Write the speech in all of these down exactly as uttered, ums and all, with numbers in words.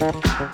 Yeah.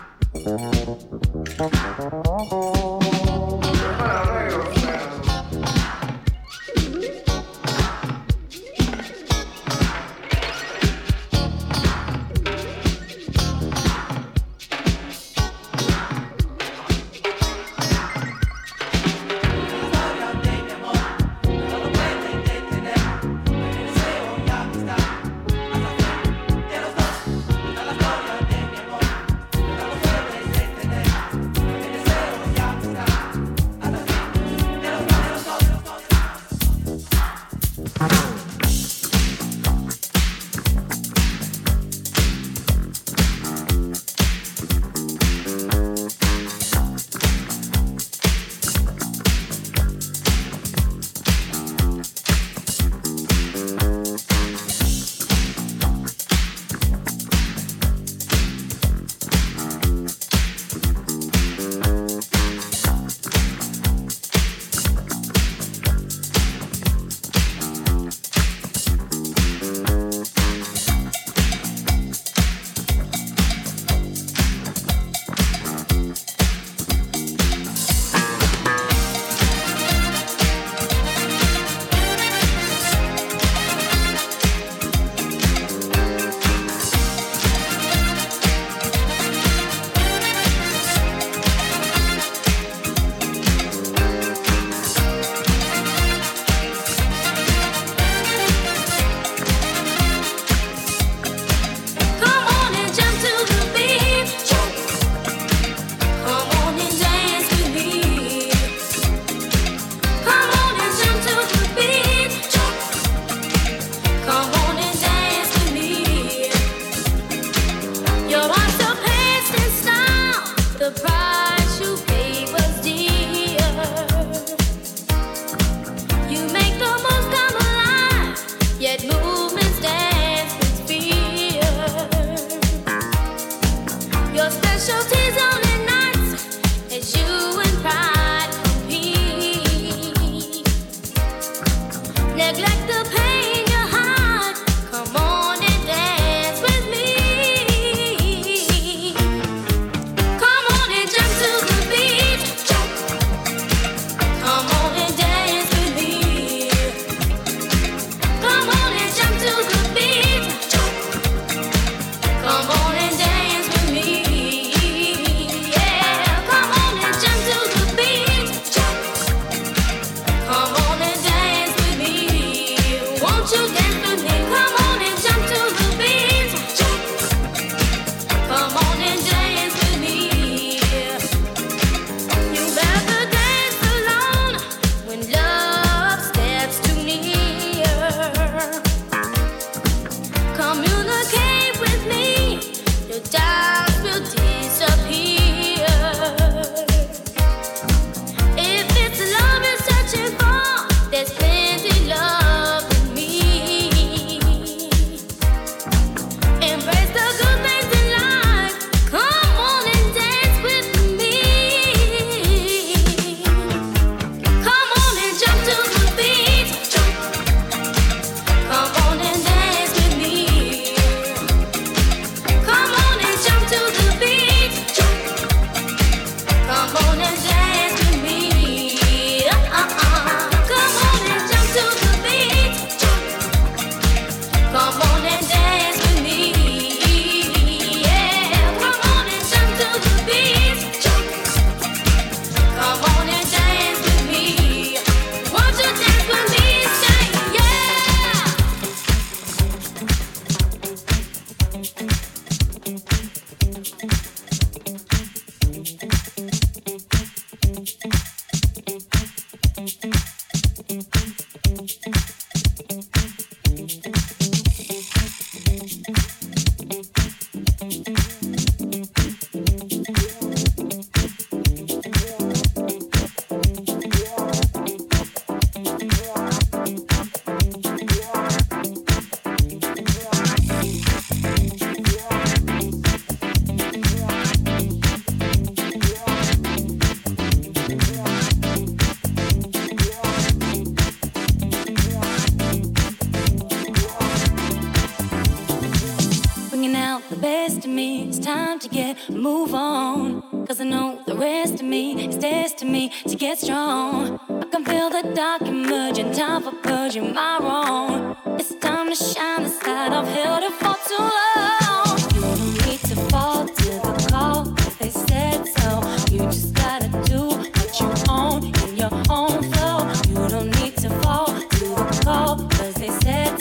out the best of me. It's time to get a move on, cause I know the rest of me is destiny to get strong. I can feel the dark emerging, time for purging my wrong. It's time to shine the light I've held it for too long. You don't need to fall to the call if they said so. You just gotta do what you own in your own flow. You don't need to fall to the call cause they said so.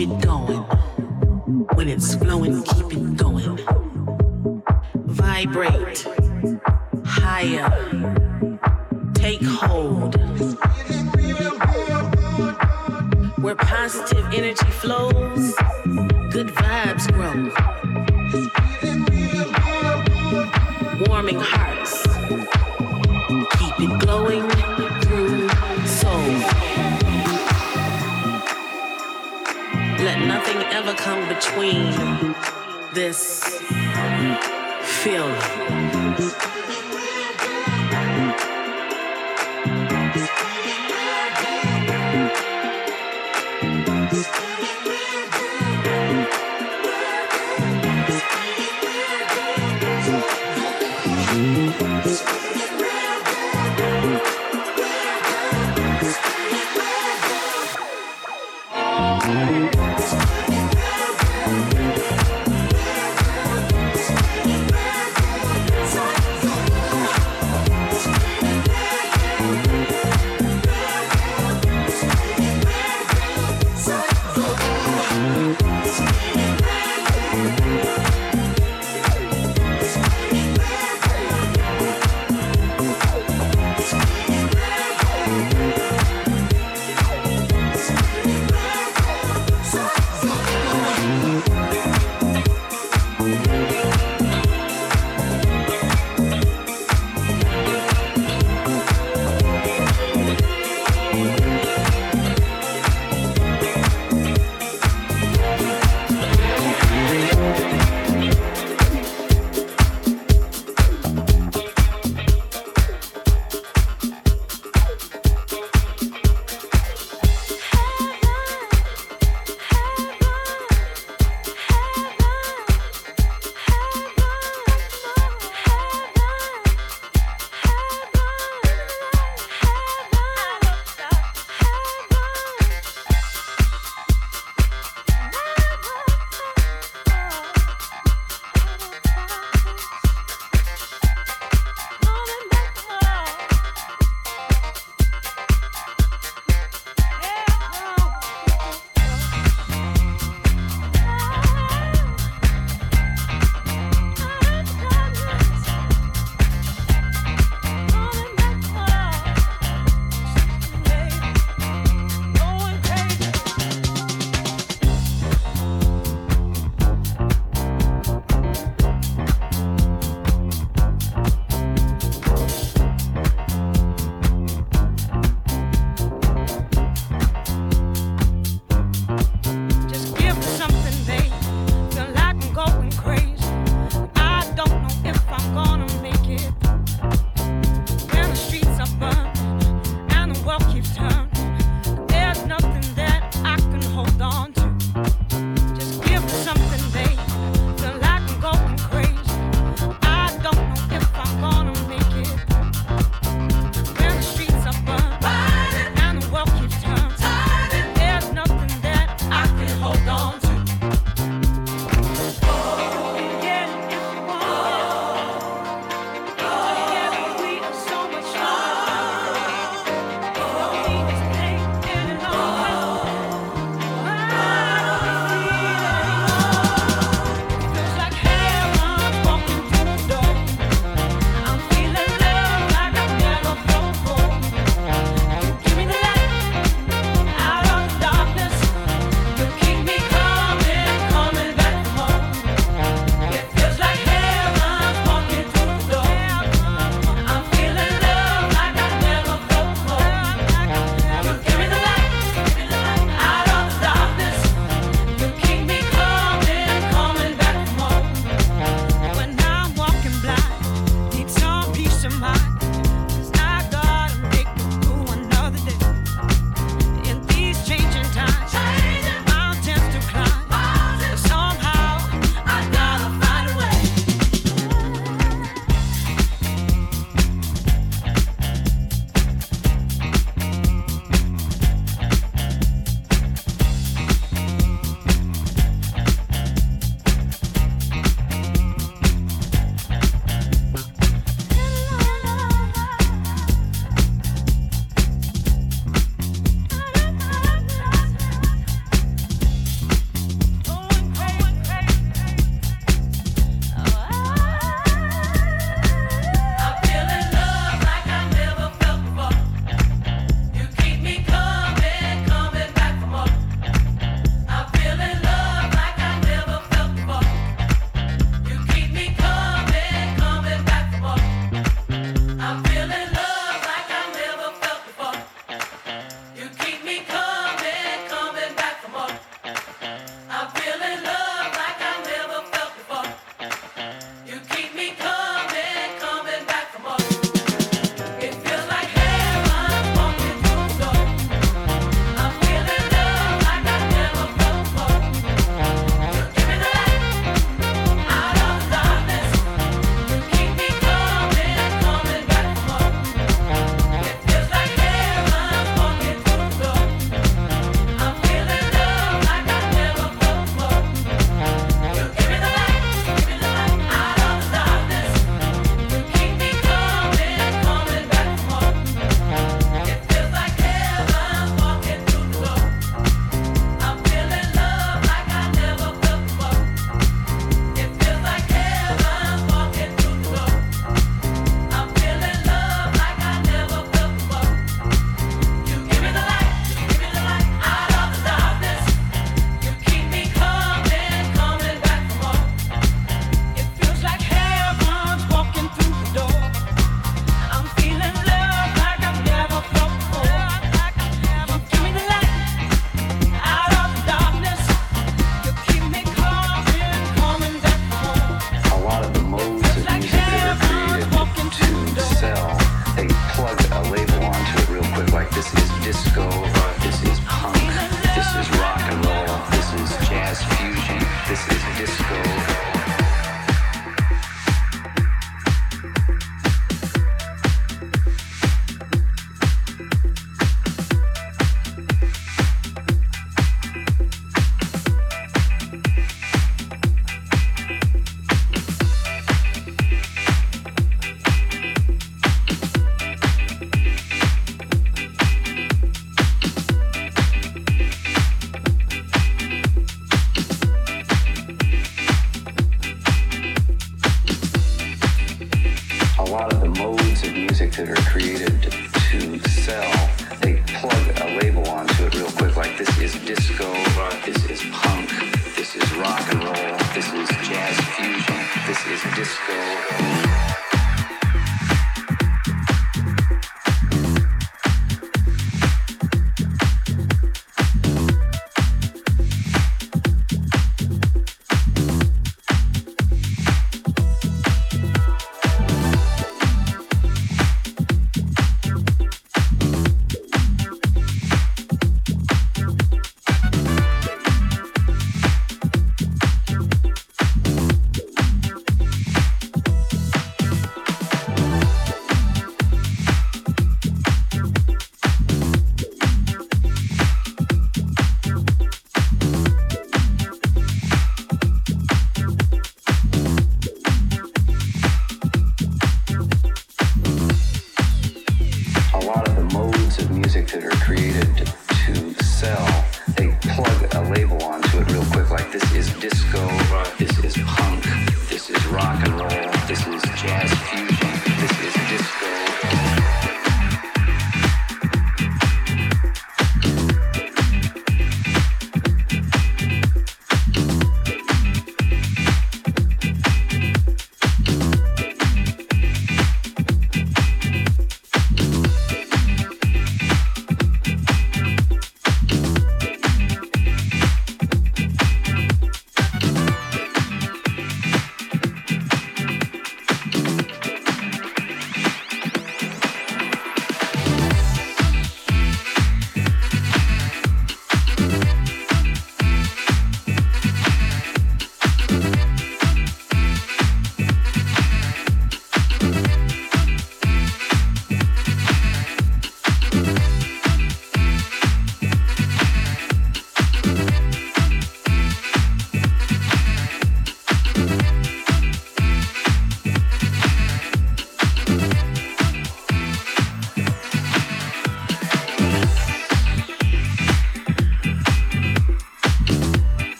keep it going. When it's flowing, keep it going. Vibrate higher. Take hold. Where positive energy flows, good vibes grow. Warming hearts. Keep it glowing through soul. Let nothing ever come between this feeling.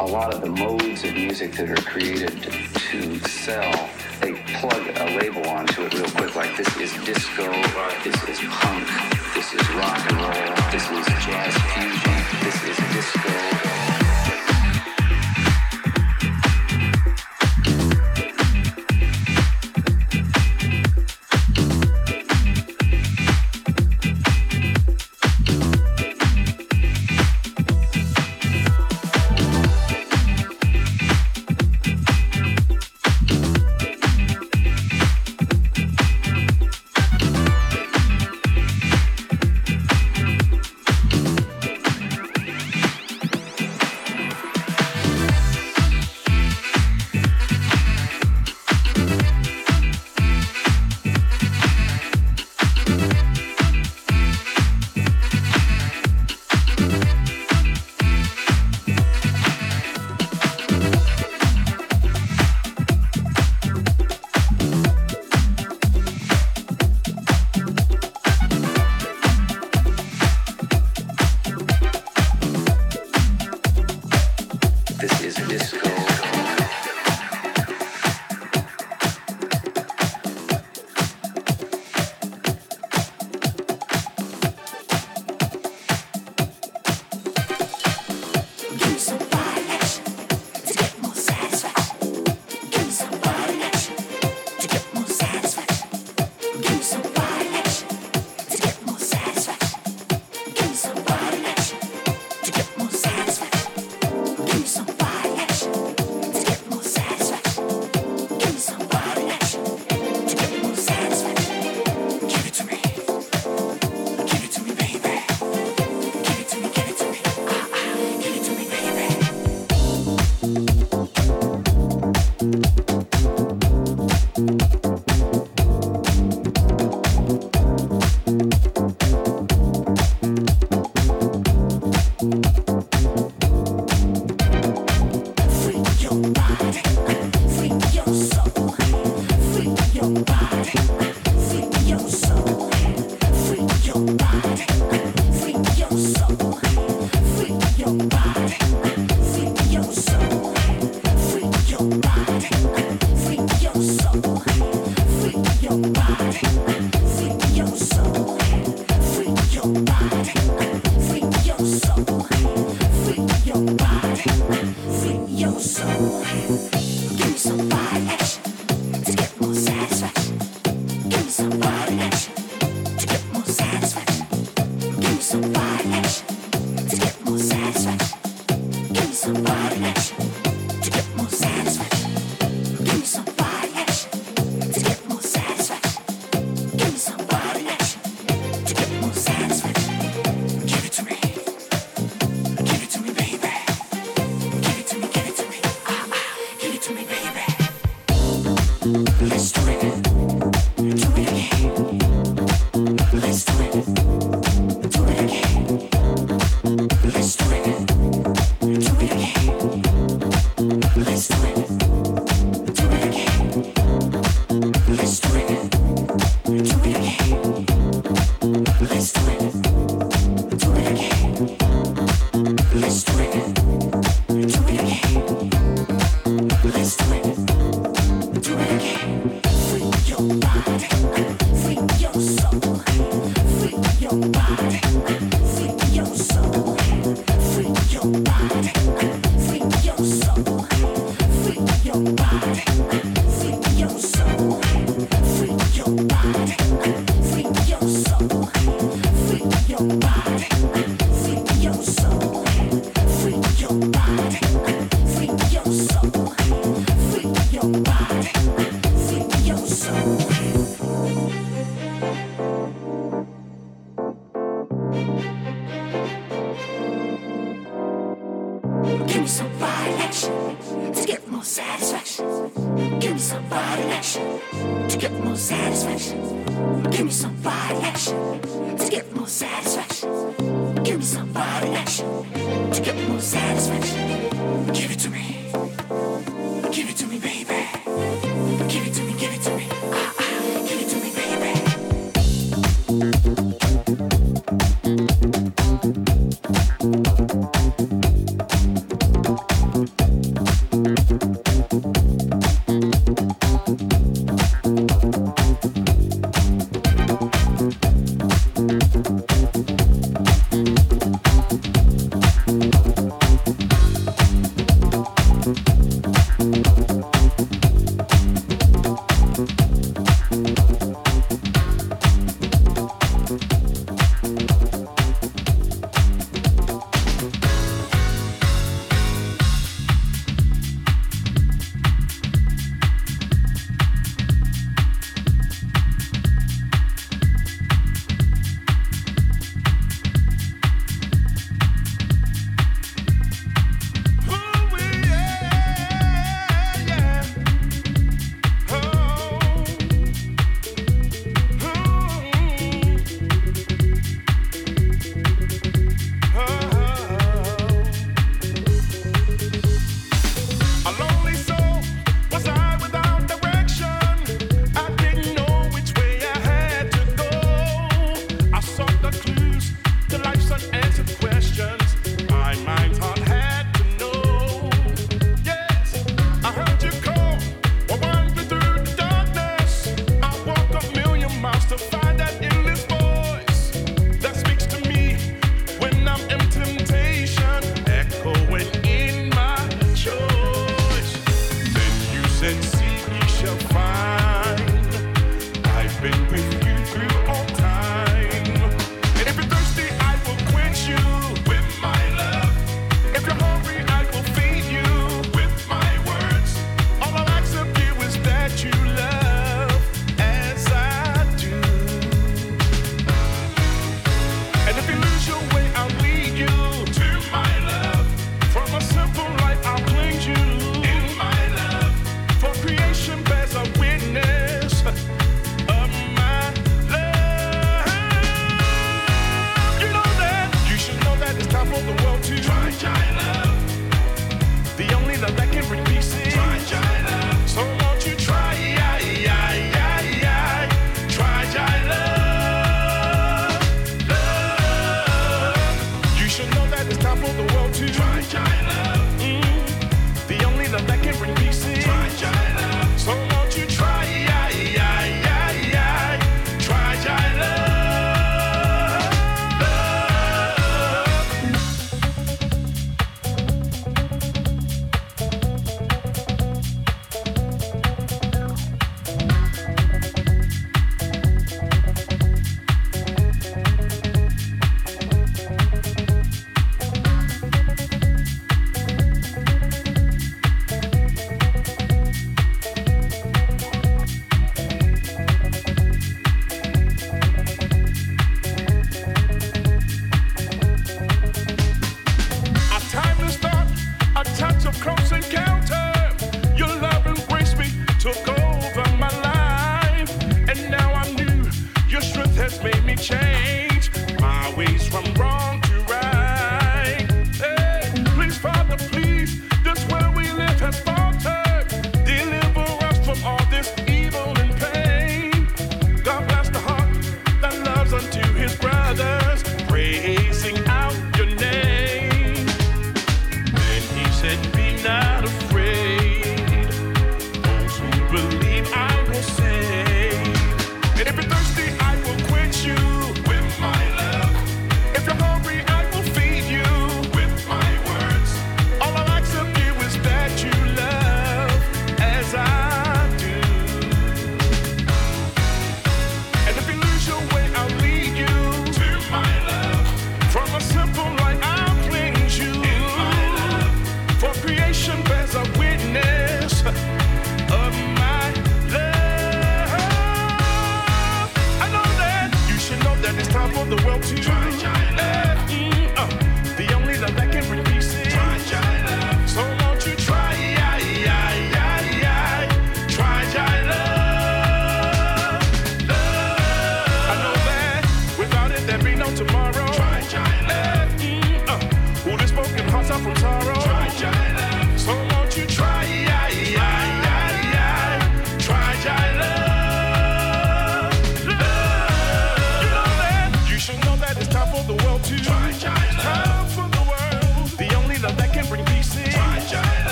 A lot of the modes of music that are created to sell, they plug a label onto it real quick, like this is disco, this is punk, this is rock and roll, this is jazz fusion, this is disco. Thank you.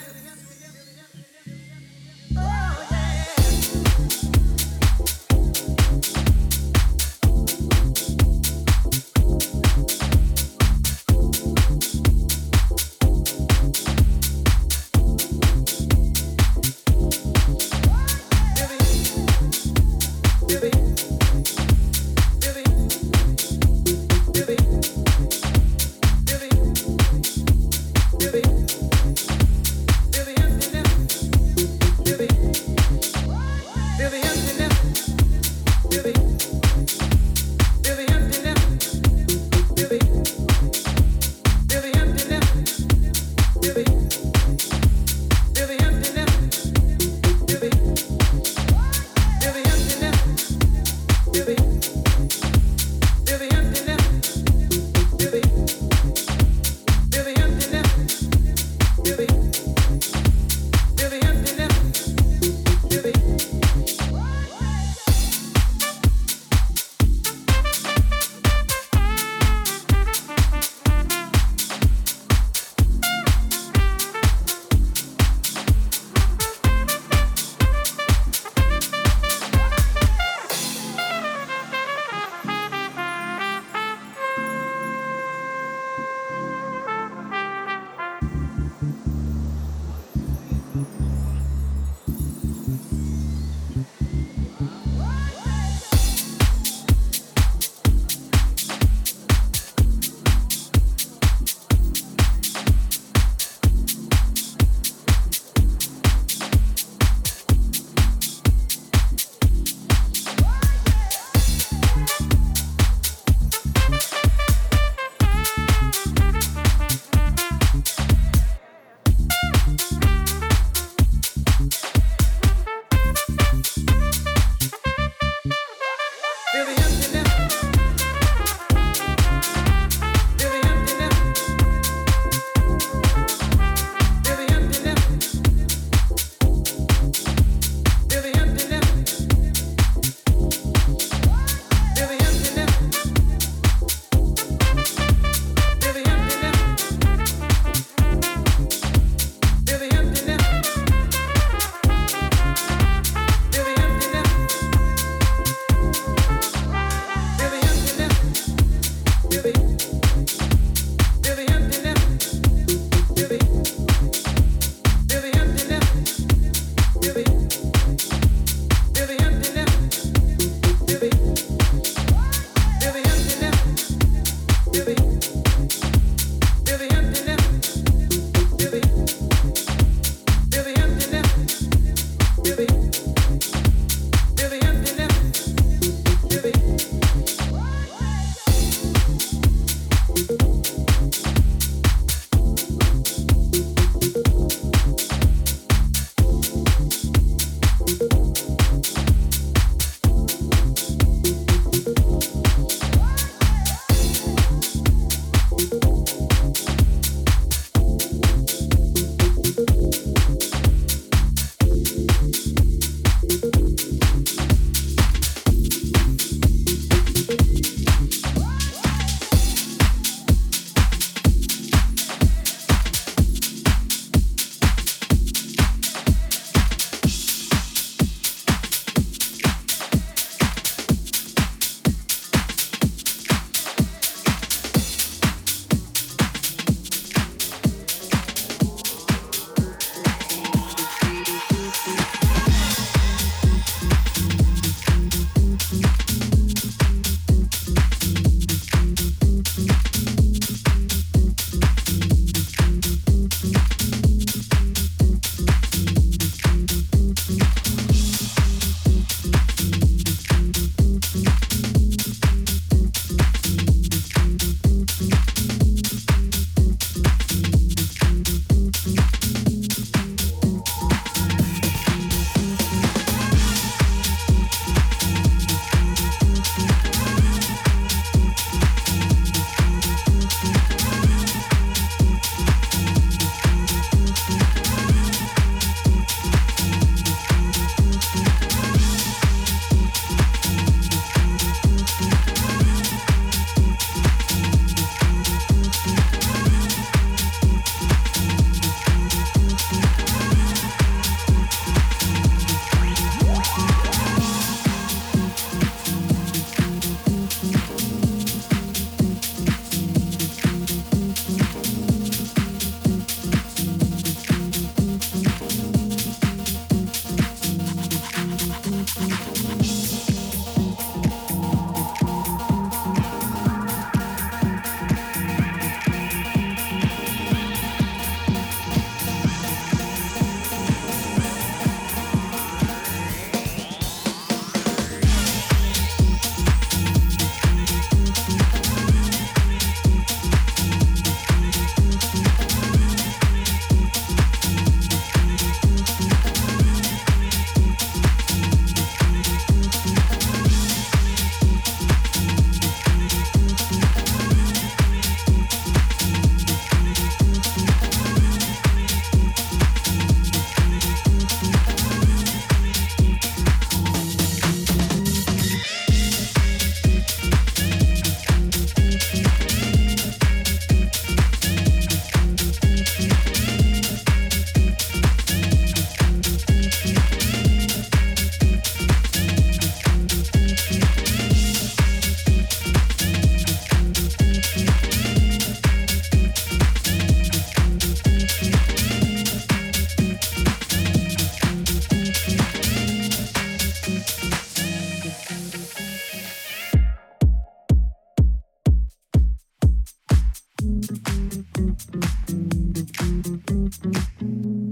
together.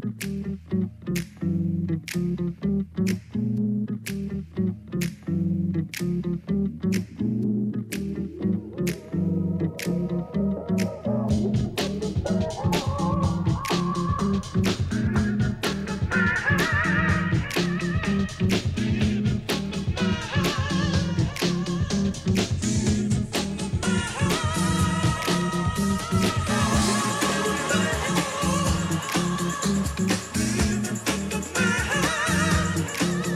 We'll be right back.